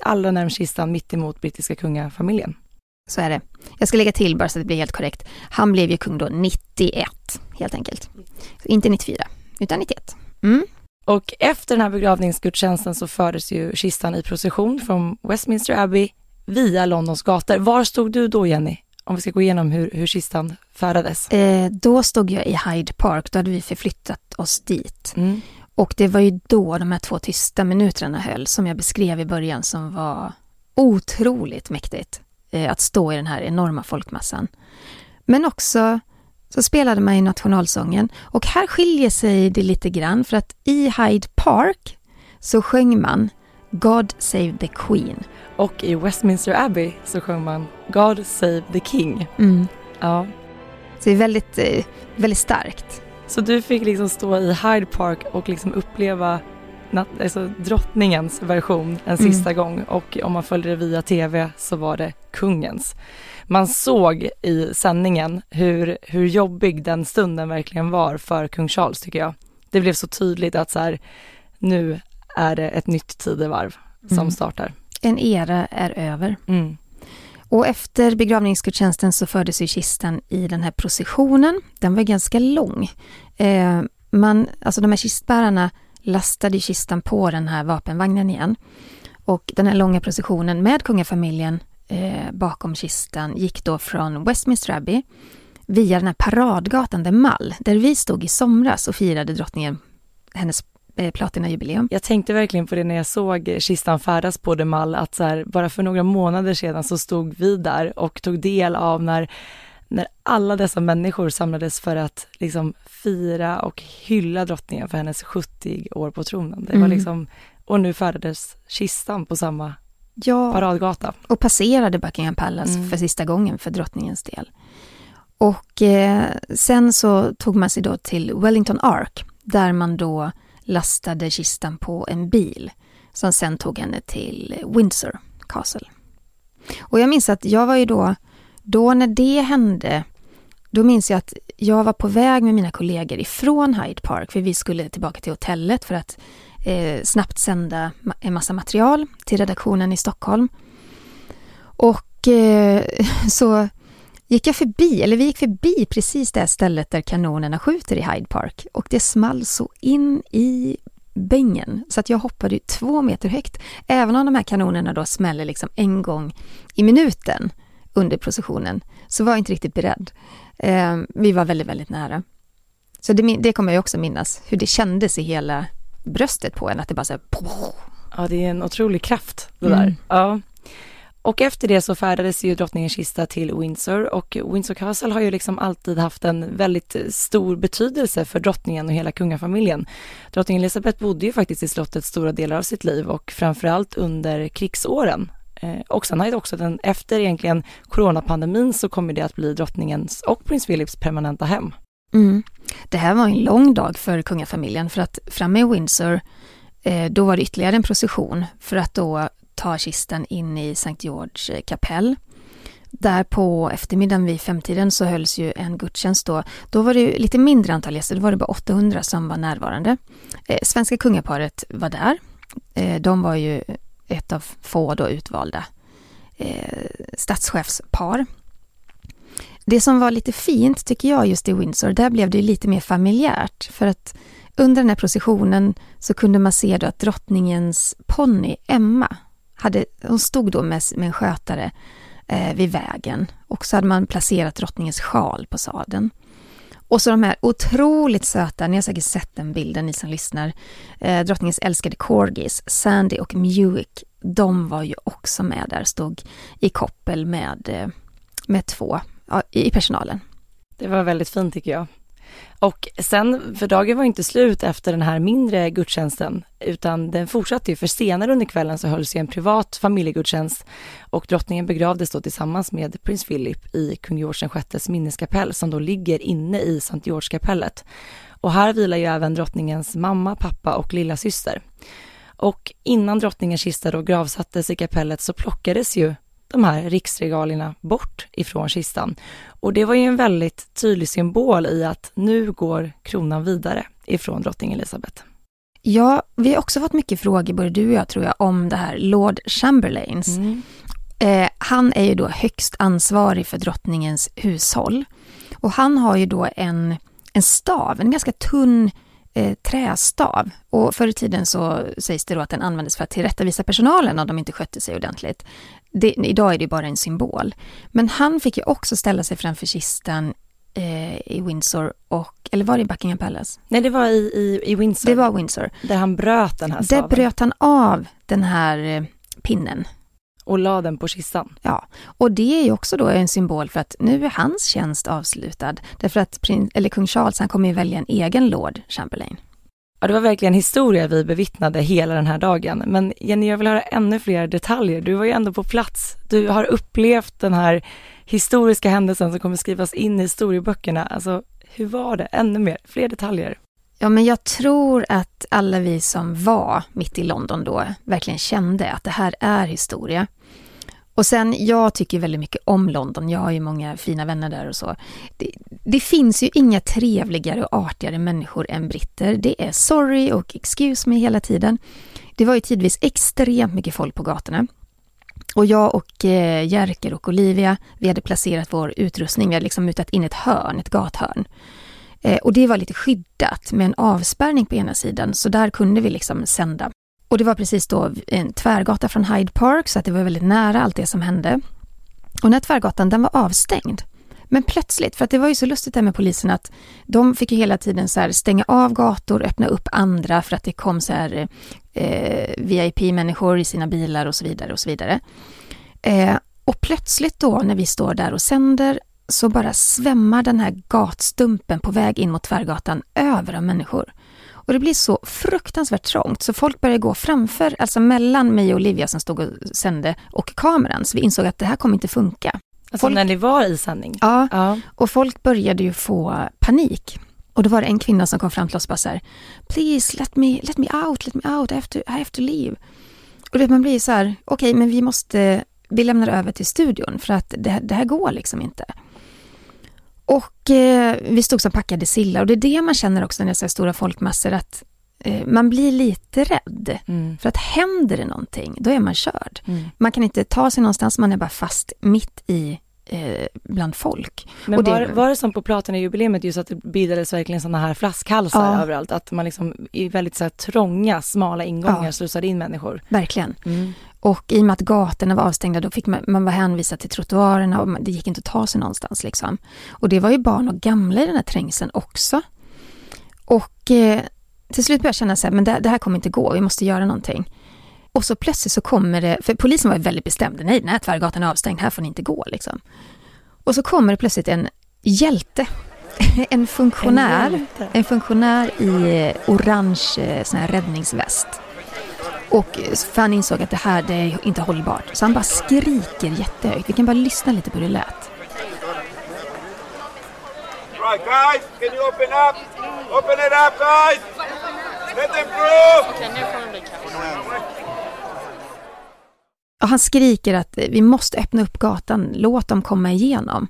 Allra närmast kistan, mitt emot brittiska kungafamiljen. Så är det. Jag ska lägga till bara så att det blir helt korrekt. Han blev ju kung då nittioett, helt enkelt. Inte nittiofyra, utan nittioett. Mm. Och efter den här begravningsgudstjänsten så fördes ju kistan i procession från Westminster Abbey via Londons gator. Var stod du då, Jenny? om vi ska gå igenom hur, hur kistan färdades? Eh, då stod jag i Hyde Park, då hade vi förflyttat oss dit. Mm. Och det var ju då de här två tysta minuterna höll, som jag beskrev i början, som var otroligt mäktigt. Eh, att stå i den här enorma folkmassan. Men också så spelade man ju nationalsången. Och här skiljer sig det lite grann, för att i Hyde Park så sjöng man God Save the Queen. Och i Westminster Abbey så sjöng man God Save the King. Mm. Ja. Så det är väldigt, väldigt starkt. Så du fick liksom stå i Hyde Park och liksom uppleva nat- alltså drottningens version en sista mm. gång. Och om man följde det via tv så var det kungens. Man såg i sändningen hur, hur jobbig den stunden verkligen var för kung Charles, tycker jag. Det blev så tydligt att så här, nu är det ett nytt tidevarv som mm. startar. En era är över. Mm. Och efter begravningsgudstjänsten så fördes ju kistan i den här processionen. Den var ganska lång. Eh, man, alltså de här kistbärarna lastade kistan på den här vapenvagnen igen. Och den här långa processionen med kungafamiljen eh, bakom kistan gick då från Westminster Abbey via den här paradgatan, där Mall, där vi stod i somras och firade drottningen hennes platinajubileum. Jag tänkte verkligen på det när jag såg kistan färdas på The Mall, att så här, bara för några månader sedan så stod vi där och tog del av när, när alla dessa människor samlades för att liksom fira och hylla drottningen för hennes sjuttio år på tronen. Det mm. var liksom, och nu färdades kistan på samma ja, paradgata. Och passerade Buckingham Palace mm. för sista gången för drottningens del. Och eh, sen så tog man sig då till Wellington Ark, där man då lastade kistan på en bil som sen tog henne till Windsor Castle. Och jag minns att jag var ju då, då när det hände, då minns jag att jag var på väg med mina kollegor ifrån Hyde Park, för vi skulle tillbaka till hotellet för att eh, snabbt sända ma- en massa material till redaktionen i Stockholm. Och eh, så gick jag förbi, eller vi gick förbi precis det stället där kanonerna skjuter i Hyde Park. Och det small så in i bängen så att jag hoppade två meter högt. Även om de här kanonerna då smäller liksom en gång i minuten under processionen, så var jag inte riktigt beredd. Eh, vi var väldigt, väldigt nära. Så det, det kommer jag också minnas, hur det kändes i hela bröstet på en, att det bara så här... Ja, det är en otrolig kraft det där. Mm. Ja. Och efter det så färdades ju drottningens kista till Windsor, och Windsor Castle har ju liksom alltid haft en väldigt stor betydelse för drottningen och hela kungafamiljen. Drottning Elizabeth bodde ju faktiskt i slottet stora delar av sitt liv, och framförallt under krigsåren. Eh, och sen har det också den, efter egentligen coronapandemin så kommer det att bli drottningens och prins Philips permanenta hem. Mm. Det här var en lång dag för kungafamiljen, för att framme i Windsor eh, då var det ytterligare en procession för att då ta kistan in i Saint George kapell. Där på eftermiddagen vid femtiden så hölls ju en gudstjänst då. Då var det ju lite mindre antal gäster, då var det bara åttahundra som var närvarande. Eh, svenska kungaparet var där. Eh, de var ju ett av få då utvalda eh, statschefspar. Det som var lite fint tycker jag just i Windsor, där blev det ju lite mer familjärt, för att under den här processionen så kunde man se då att drottningens ponny Emma hade, hon stod då med, med en skötare eh, vid vägen, och så hade man placerat drottningens sjal på sadeln. Och så de här otroligt söta, ni har säkert sett den bilden, ni som lyssnar, eh, drottningens älskade corgis, Sandy och Muick, de var ju också med där, stod i koppel med, med två ja, i personalen. Det var väldigt fint tycker jag. Och sen, för dagen var inte slut efter den här mindre gudstjänsten, utan den fortsatte ju, för senare under kvällen så hölls ju en privat familjegudstjänst, och drottningen begravdes då tillsammans med prins Philip i kung George den sjättes minneskapell, som då ligger inne i Sankt George kapellet. Och här vilar ju även drottningens mamma, pappa och lilla syster. Och innan drottningens kista då gravsattes i kapellet så plockades ju de här riksregalierna bort ifrån kistan. Och det var ju en väldigt tydlig symbol i att nu går kronan vidare ifrån drottning Elisabeth. Ja, vi har också fått mycket frågor, både du och jag tror jag, om det här Lord Chamberlains. Mm. Eh, han är ju då högst ansvarig för drottningens hushåll. Och han har ju då en, en stav, en ganska tunn eh, trästav. Och förr i tiden så sägs det då att den användes för att tillrättavisa personalen om de inte skötte sig ordentligt. Det, idag är det bara en symbol. Men han fick ju också ställa sig framför kistan eh, i Windsor och, eller var det i Buckingham Palace? Nej, det var i, i, i Windsor. Det var Windsor. Där han bröt den här staven. Där bröt han av den här eh, pinnen. Och la den på kistan. Ja, och det är ju också då en symbol för att nu är hans tjänst avslutad. Därför att prins, eller kung Charles, han kommer ju välja en egen lord Chamberlain. Ja, det var verkligen historia vi bevittnade hela den här dagen. Men Jenny, jag vill höra ännu fler detaljer. Du var ju ändå på plats. Du har upplevt den här historiska händelsen som kommer skrivas in i historieböckerna. Alltså, hur var det? Ännu mer, fler detaljer. Ja, men jag tror att alla vi som var mitt i London då verkligen kände att det här är historia. Och sen, jag tycker väldigt mycket om London. Jag har ju många fina vänner där och så. Det, det finns ju inga trevligare och artigare människor än britter. Det är sorry och excuse me hela tiden. Det var ju tidvis extremt mycket folk på gatorna. Och jag och eh, Jerker och Olivia, vi hade placerat vår utrustning. Vi hade liksom mutat in ett hörn, ett gathörn. Och det var lite skyddat med en avspärrning på ena sidan, så där kunde vi liksom sända. Och det var precis då en tvärgata från Hyde Park, så att det var väldigt nära allt det som hände. Och den här tvärgatan, den var avstängd. Men plötsligt, för att det var ju så lustigt där med polisen att de fick ju hela tiden så här stänga av gator, öppna upp andra för att det kom så här eh, V I P-människor i sina bilar och så vidare och så vidare. Eh, och plötsligt då när vi står där och sänder, så bara svämmar den här gatstumpen på väg in mot tvärgatan över av människor. Och det blir så fruktansvärt trångt så folk börjar gå framför, alltså mellan mig och Olivia som stod och sände och kameran. Så vi insåg att det här kommer inte funka. Alltså folk, när det var i sändning? Ja, ja, och folk började ju få panik. Och då var det en kvinna som kom fram till oss och bara så här, please let me, let me out, let me out, I have to, I have to leave. Och det, man blir så här, okej okay, men vi måste, vi lämnar över till studion för att det, det här går liksom inte. Och eh, vi stod som packade sillar. Och det är det man känner också när det är så här stora folkmassor, att eh, man blir lite rädd. Mm. För att händer det någonting, då är man körd. Mm. Man kan inte ta sig någonstans, man är bara fast mitt i eh, bland folk. Men och var, det, var det som på Platen i jubileumet just att det bildades verkligen sådana här flaskhalsar ja. överallt? Att man liksom i väldigt så här trånga, smala ingångar ja. slussade in människor. Verkligen. Mm. Och i och med att gatorna var avstängda, då fick man, man var hänvisad till trottoarerna och det gick inte att ta sig någonstans liksom. Och det var ju barn och gamla i den här trängseln också. Och eh, till slut började jag känna så här, men det, det här kommer inte gå, vi måste göra någonting. Och så plötsligt så kommer det, för polisen var ju väldigt bestämd, nej den här tvärgatan är avstängd, här får ni inte gå liksom. Och så kommer det plötsligt en hjälte, en funktionär, en hjälte. en funktionär i orange sån här räddningsväst. Och han insåg att det här det är inte hållbart. Så han bara skriker jättehögt. Vi kan bara lyssna lite på hur det lät. Right, guys, can you open up? Open it up, guys! Let them through! Och han skriker att vi måste öppna upp gatan. Låt dem komma igenom.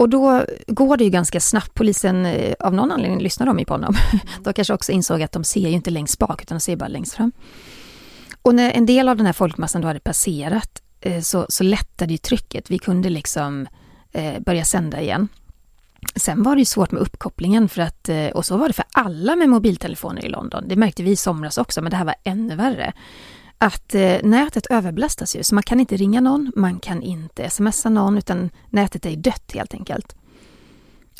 Och då går det ju ganska snabbt. Polisen, av någon anledning, lyssnar de ju på honom. De kanske också insåg att de ser ju inte längst bak utan de ser bara längst fram. Och när en del av den här folkmassan då hade passerat så, så lättade ju trycket. Vi kunde liksom eh, börja sända igen. Sen var det ju svårt med uppkopplingen för att, och så var det för alla med mobiltelefoner i London. Det märkte vi i somras också, men det här var ännu värre. Att eh, nätet överbelastas ju, så man kan inte ringa någon, man kan inte smsa någon, utan nätet är dött helt enkelt.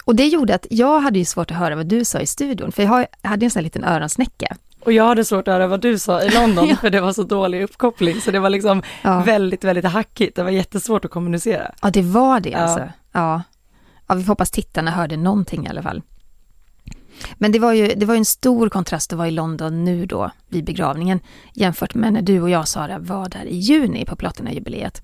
Och det gjorde att jag hade ju svårt att höra vad du sa i studion, för jag har, hade en sån här liten öronsnäcka. Och jag hade svårt att höra vad du sa i London, ja. för det var så dålig uppkoppling, så det var liksom ja. väldigt, väldigt hackigt. Det var jättesvårt att kommunicera. Ja, det var det alltså. Ja, ja. ja vi hoppas tittarna hörde någonting i alla fall. Men det var ju det var en stor kontrast att vara i London nu då vid begravningen jämfört med när du och jag, Sara, var där i juni på Platina-jubileet.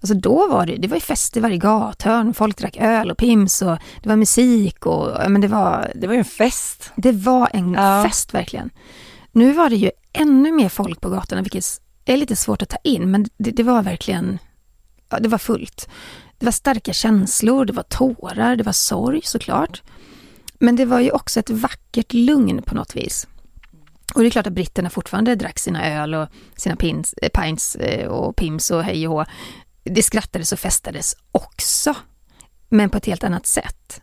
Alltså då var det, det var ju fest i varje gathörn, folk drack öl och pims och det var musik och men det var det var ju en fest. Det var en ja. fest verkligen. Nu var det ju ännu mer folk på gatorna, vilket är lite svårt att ta in, men det, det var verkligen ja, det var fullt. Det var starka känslor, det var tårar, det var sorg såklart. Men det var ju också ett vackert lugn på något vis. Och det är klart att britterna fortfarande drack sina öl och sina pins, eh, pints eh, och pims och hej och hå. Det skrattades och festades också. Men på ett helt annat sätt.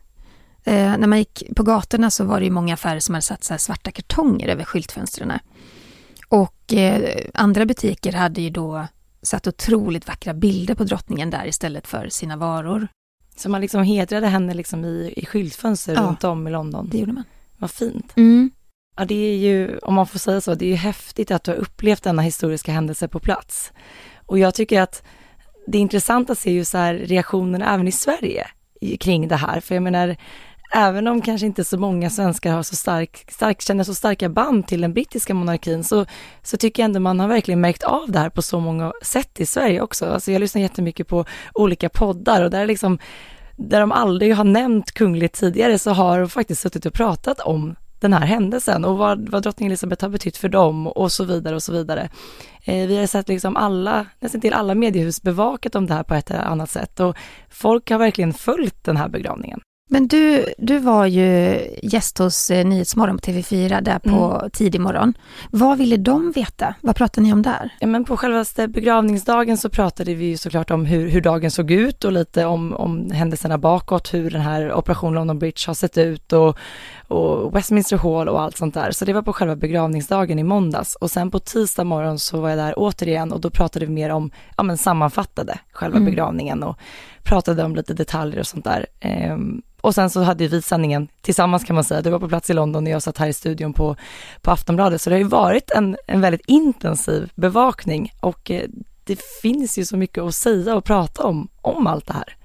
Eh, när man gick på gatorna så var det ju många affärer som hade satt så här svarta kartonger över skyltfönstren. Och eh, andra butiker hade ju då satt otroligt vackra bilder på drottningen där istället för sina varor. Så man liksom hedrade henne liksom i, i skyltfönster ja, runt om i London? Det gjorde man. Vad fint. Mm. Ja, det är ju, om man får säga så, det är ju häftigt att du har upplevt denna historiska händelse på plats. Och jag tycker att det är intressant att se ju så här reaktionerna även i Sverige kring det här. För jag menar, även om kanske inte så många svenskar har så stark, stark, känner så starka band till den brittiska monarkin så, så tycker jag ändå man har verkligen märkt av det här på så många sätt i Sverige också. Alltså jag lyssnar jättemycket på olika poddar och där liksom, där de aldrig har nämnt kungligt tidigare så har de faktiskt suttit och pratat om den här händelsen och vad, vad drottning Elisabeth har betytt för dem och så vidare och så vidare. Eh, vi har sett liksom alla, nästan till alla mediehus bevakat om det här på ett eller annat sätt och folk har verkligen följt den här begravningen. Men du, du var ju gäst hos eh, Nyhetsmorgon på T V fyra där på mm. tidig morgon. Vad ville de veta? Vad pratade ni om där? Ja, men på självaste begravningsdagen så pratade vi ju såklart om hur, hur dagen såg ut och lite om, om händelserna bakåt, hur den här Operation London Bridge har sett ut och, och Westminster Hall och allt sånt där. Så det var på själva begravningsdagen i måndags och sen på tisdag morgon så var jag där återigen och då pratade vi mer om, ja men sammanfattade själva mm. begravningen och pratade om lite detaljer och sånt där. Ehm, Och sen så hade vi sanningen tillsammans kan man säga. Du var på plats i London och jag satt här i studion på, på Aftonbladet. Så det har ju varit en, en väldigt intensiv bevakning. Och det finns ju så mycket att säga och prata om, om allt det här.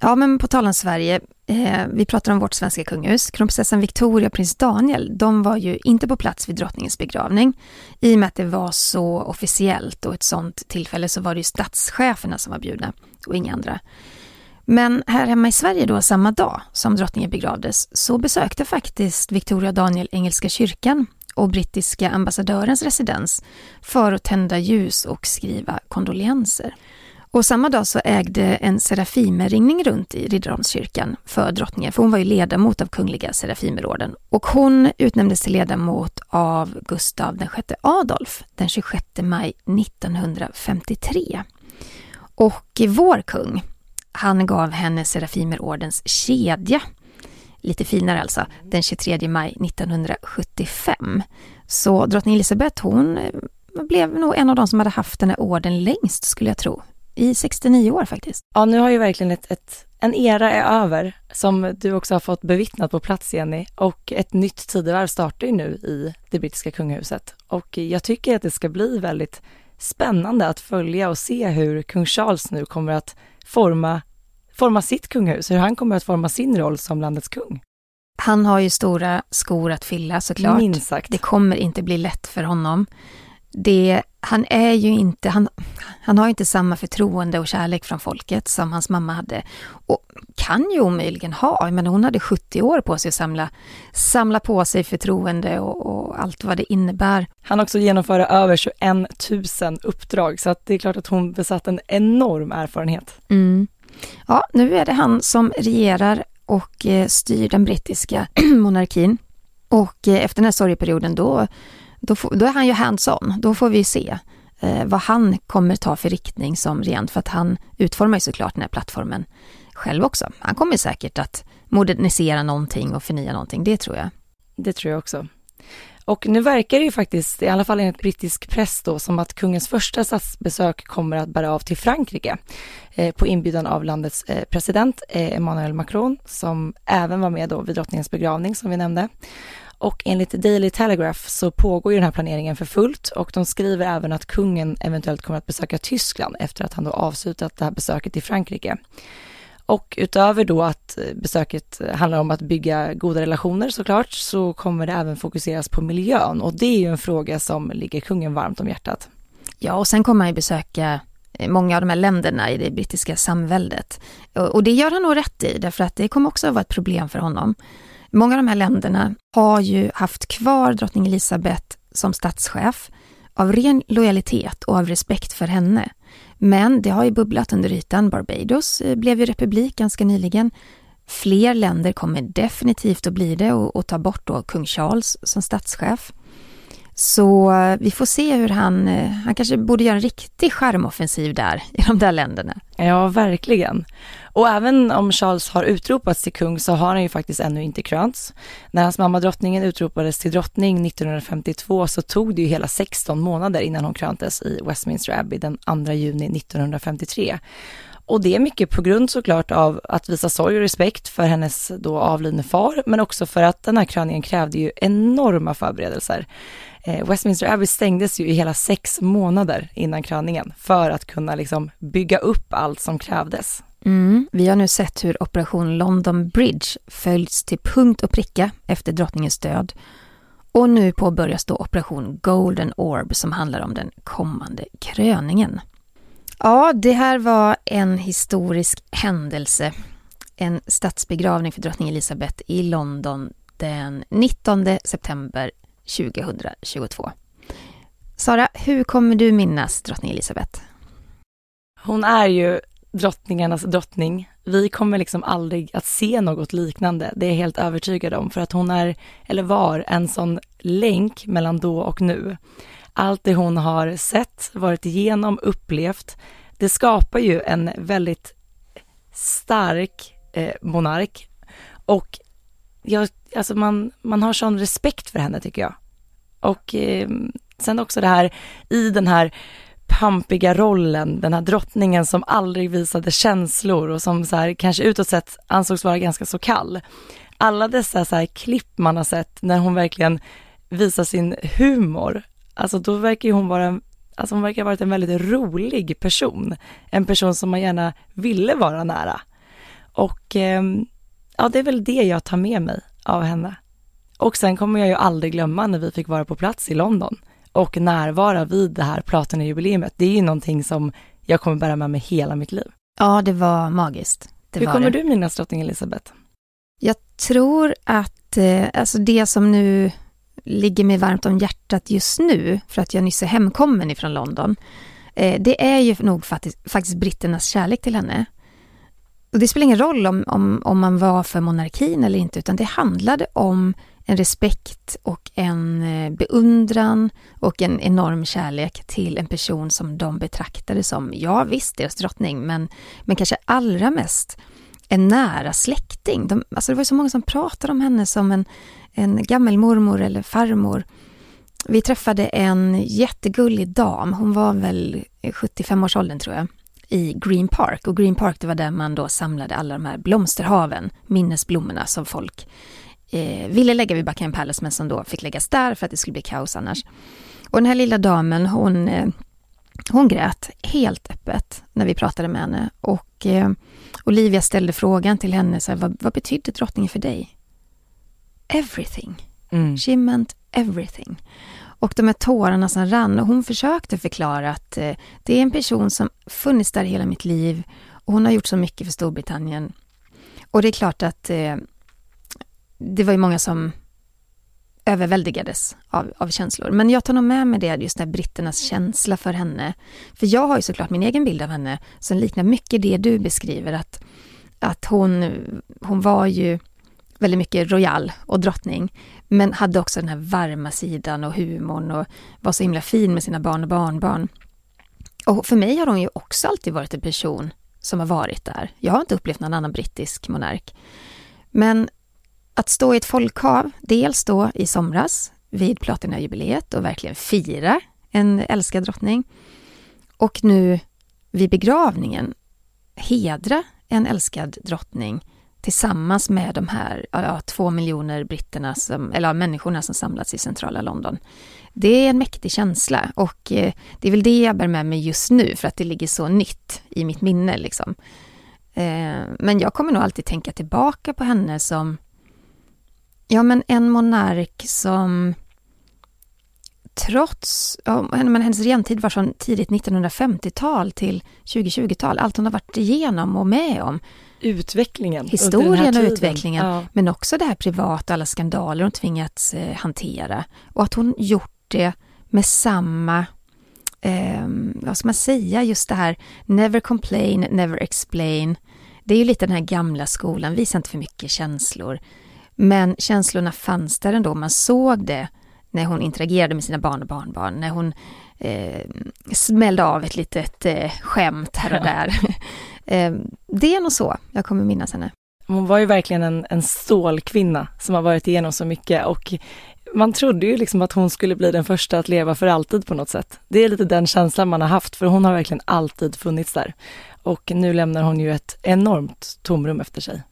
Ja, men på tal om Sverige. Eh, vi pratar om vårt svenska kungahus. Kronprinsessan Victoria och prins Daniel, de var ju inte på plats vid drottningens begravning. I och med att det var så officiellt och ett sånt tillfälle så var det ju statscheferna som var bjudna och inga andra. Men här hemma i Sverige då, samma dag som drottningen begravdes, så besökte faktiskt Victoria och Daniel Engelska kyrkan och brittiska ambassadörens residens för att tända ljus och skriva kondolenser. Och samma dag så ägde en serafimerringning runt i Riddarholmskyrkan för drottningen, för hon var ju ledamot av Kungliga Serafimerorden. Och hon utnämndes till ledamot av Gustav den sjätte Adolf den tjugosjätte maj nittonhundrafemtiotre. Och vår kung, han gav henne Serafimerordens kedja, lite finare alltså, den tjugotredje maj nittonhundrasjuttiofem. Så drottning Elisabeth, hon blev nog en av de som hade haft den här orden längst skulle jag tro. I sextionio år faktiskt. Ja, nu har ju verkligen ett, ett, en era är över som du också har fått bevittnat på plats, Jenny. Och ett nytt tidevarv startar ju nu i det brittiska kungahuset. Och jag tycker att det ska bli väldigt spännande att följa och se hur kung Charles nu kommer att forma, forma sitt kungahus, hur han kommer att forma sin roll som landets kung. Han har ju stora skor att fylla såklart. Minst sagt. Det kommer inte bli lätt för honom. Det, han är ju inte, han, han har inte samma förtroende och kärlek från folket som hans mamma hade. Och kan ju omöjligen ha, men hon hade sjuttio år på sig att samla, samla på sig förtroende och, och allt vad det innebär. Han också genomförde över tjugoett tusen uppdrag, så att det är klart att hon besatt en enorm erfarenhet. Mm. Ja, nu är det han som regerar och styr den brittiska monarkin. Och efter den här sorgeperioden då Då, får, då är han ju hands-on. Då får vi se eh, vad han kommer ta för riktning som regent. För att han utformar ju såklart den här plattformen själv också. Han kommer säkert att modernisera någonting och förnya någonting. Det tror jag. Det tror jag också. Och nu verkar det ju faktiskt, i alla fall enligt brittisk press då, som att kungens första statsbesök kommer att bära av till Frankrike eh, på inbjudan av landets eh, president eh, Emmanuel Macron, som även var med då vid drottningens begravning som vi nämnde. Och enligt Daily Telegraph så pågår ju den här planeringen för fullt och de skriver även att kungen eventuellt kommer att besöka Tyskland efter att han då avslutat det här besöket i Frankrike. Och utöver då att besöket handlar om att bygga goda relationer såklart så kommer det även fokuseras på miljön och det är ju en fråga som ligger kungen varmt om hjärtat. Ja, och sen kommer han ju besöka många av de här länderna i det brittiska samväldet och det gör han nog rätt i därför att det kommer också att vara ett problem för honom. Många av de här länderna har ju haft kvar drottning Elisabeth som statschef av ren lojalitet och av respekt för henne. Men det har ju bubblat under ytan. Barbados blev ju republik ganska nyligen. Fler länder kommer definitivt att bli det och, och ta bort då kung Charles som statschef. Så vi får se hur han, han kanske borde göra en riktig charmoffensiv där i de där länderna. Ja, verkligen. Och även om Charles har utropats till kung så har han ju faktiskt ännu inte krönts. När hans mamma drottningen utropades till drottning nittonhundrafemtiotvå så tog det ju hela sexton månader innan hon kröntes i Westminster Abbey den andra juni nittonhundrafemtiotre. Och det är mycket på grund såklart av att visa sorg och respekt för hennes då avlidne far, men också för att den här kröningen krävde ju enorma förberedelser. Eh, Westminster Abbey stängdes ju i hela sex månader innan kröningen för att kunna liksom bygga upp allt som krävdes. Mm. Vi har nu sett hur Operation London Bridge följs till punkt och pricka efter drottningens död. Och nu påbörjas då Operation Golden Orb som handlar om den kommande kröningen. Ja, det här var en historisk händelse. En statsbegravning för drottning Elisabeth i London den nittonde september tjugohundratjugotvå. Sara, hur kommer du minnas drottning Elisabeth? Hon är ju drottningarnas drottning. Vi kommer liksom aldrig att se något liknande. Det är jag helt övertygad om, för att hon är, eller var, en sån länk mellan då och nu. Allt det hon har sett, varit igenom, upplevt, det skapar ju en väldigt stark eh, monark. Och jag, alltså man, man har sån respekt för henne, tycker jag. Och eh, sen också det här, i den här pampiga rollen, den här drottningen som aldrig visade känslor och som så här, kanske utåt sett ansågs vara ganska så kall. Alla dessa så här klipp man har sett när hon verkligen visar sin humor. Alltså då verkar hon vara, alltså hon verkar ha varit en väldigt rolig person. En person som man gärna ville vara nära. Och eh, ja, det är väl det jag tar med mig av henne. Och sen kommer jag ju aldrig glömma när vi fick vara på plats i London och närvara vid det här platinajubileumet. Det är ju någonting som jag kommer bära med mig hela mitt liv. Ja, det var magiskt. Det Hur var kommer det. Du minnas drottning Elisabeth? Jag tror att eh, alltså det som nu ligger mig varmt om hjärtat just nu, för att jag nyss är hemkommen ifrån London, eh, det är ju nog faktiskt, faktiskt britternas kärlek till henne. Och det spelar ingen roll om, om, om man var för monarkin eller inte, utan det handlade om en respekt och en beundran och en enorm kärlek till en person som de betraktade som, ja visst, deras drottning, men, men kanske allra mest en nära släkting. De, alltså det var så många som pratade om henne som en, en gammelmormor eller farmor. Vi träffade en jättegullig dam, hon var väl sjuttiofem års åldern tror jag, i Green Park. Och Green Park, det var där man då samlade alla de här blomsterhaven, minnesblommorna som folk eh, ville lägga vid Buckingham Palace, men som då fick läggas där för att det skulle bli kaos annars. Och den här lilla damen, hon, eh, hon grät helt öppet när vi pratade med henne. Och eh, Olivia ställde frågan till henne, så här, vad, vad betydde drottningen för dig? Everything. Mm. She meant everything. Och de här tårarna som rann, och hon försökte förklara att eh, det är en person som funnits där hela mitt liv och hon har gjort så mycket för Storbritannien. Och det är klart att eh, det var ju många som överväldigades av, av känslor. Men jag tar nog med mig det, just den britternas känsla för henne. För jag har ju såklart min egen bild av henne som liknar mycket det du beskriver, att, att hon, hon var ju väldigt mycket royal och drottning, men hade också den här varma sidan och humorn och var så himla fin med sina barn och barnbarn. Och för mig har hon ju också alltid varit en person som har varit där. Jag har inte upplevt någon annan brittisk monark. Men att stå i ett folkhav, dels då i somras vid platinajubileet och verkligen fira en älskad drottning, och nu vid begravningen hedra en älskad drottning tillsammans med de här ja, två miljoner britterna som, eller ja, människorna som samlats i centrala London. Det är en mäktig känsla, och eh, det är väl det jag bär med mig just nu, för att det ligger så nytt i mitt minne liksom. Eh, men jag kommer nog alltid tänka tillbaka på henne som ja, men en monark som trots ja, men hennes regentid var från tidigt nittonhundrafemtiotal till tjugotjugotal, allt hon har varit igenom och med om, utvecklingen, historien och utvecklingen, ja. Men också det här privata, alla skandaler hon tvingats eh, hantera, och att hon gjort det med samma eh, vad ska man säga, just det här never complain, never explain. Det är ju lite den här gamla skolan, visar inte för mycket känslor, men känslorna fanns där ändå, man såg det när hon interagerade med sina barn och barnbarn, när hon eh, smällde av ett litet eh, skämt här och där. eh, det är nog så jag kommer minnas henne. Hon var ju verkligen en, en stålkvinna som har varit igenom så mycket, och man trodde ju liksom att hon skulle bli den första att leva för alltid på något sätt. Det är lite den känslan man har haft, för hon har verkligen alltid funnits där. Och nu lämnar hon ju ett enormt tomrum efter sig.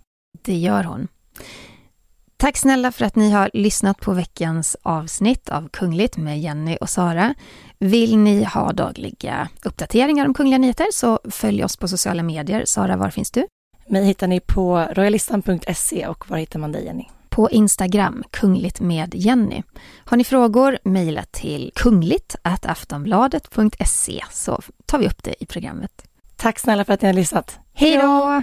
Det gör hon. Tack snälla för att ni har lyssnat på veckans avsnitt av Kungligt med Jenny och Sara. Vill ni ha dagliga uppdateringar om kungliga nyheter så följ oss på sociala medier. Sara, var finns du? Mig hittar ni på royalistan punkt se, och var hittar man dig, Jenny? På Instagram, Kungligt med Jenny. Har ni frågor, mejla till kungligt snabel-a aftonbladet punkt se, så tar vi upp det i programmet. Tack snälla för att ni har lyssnat. Hej då!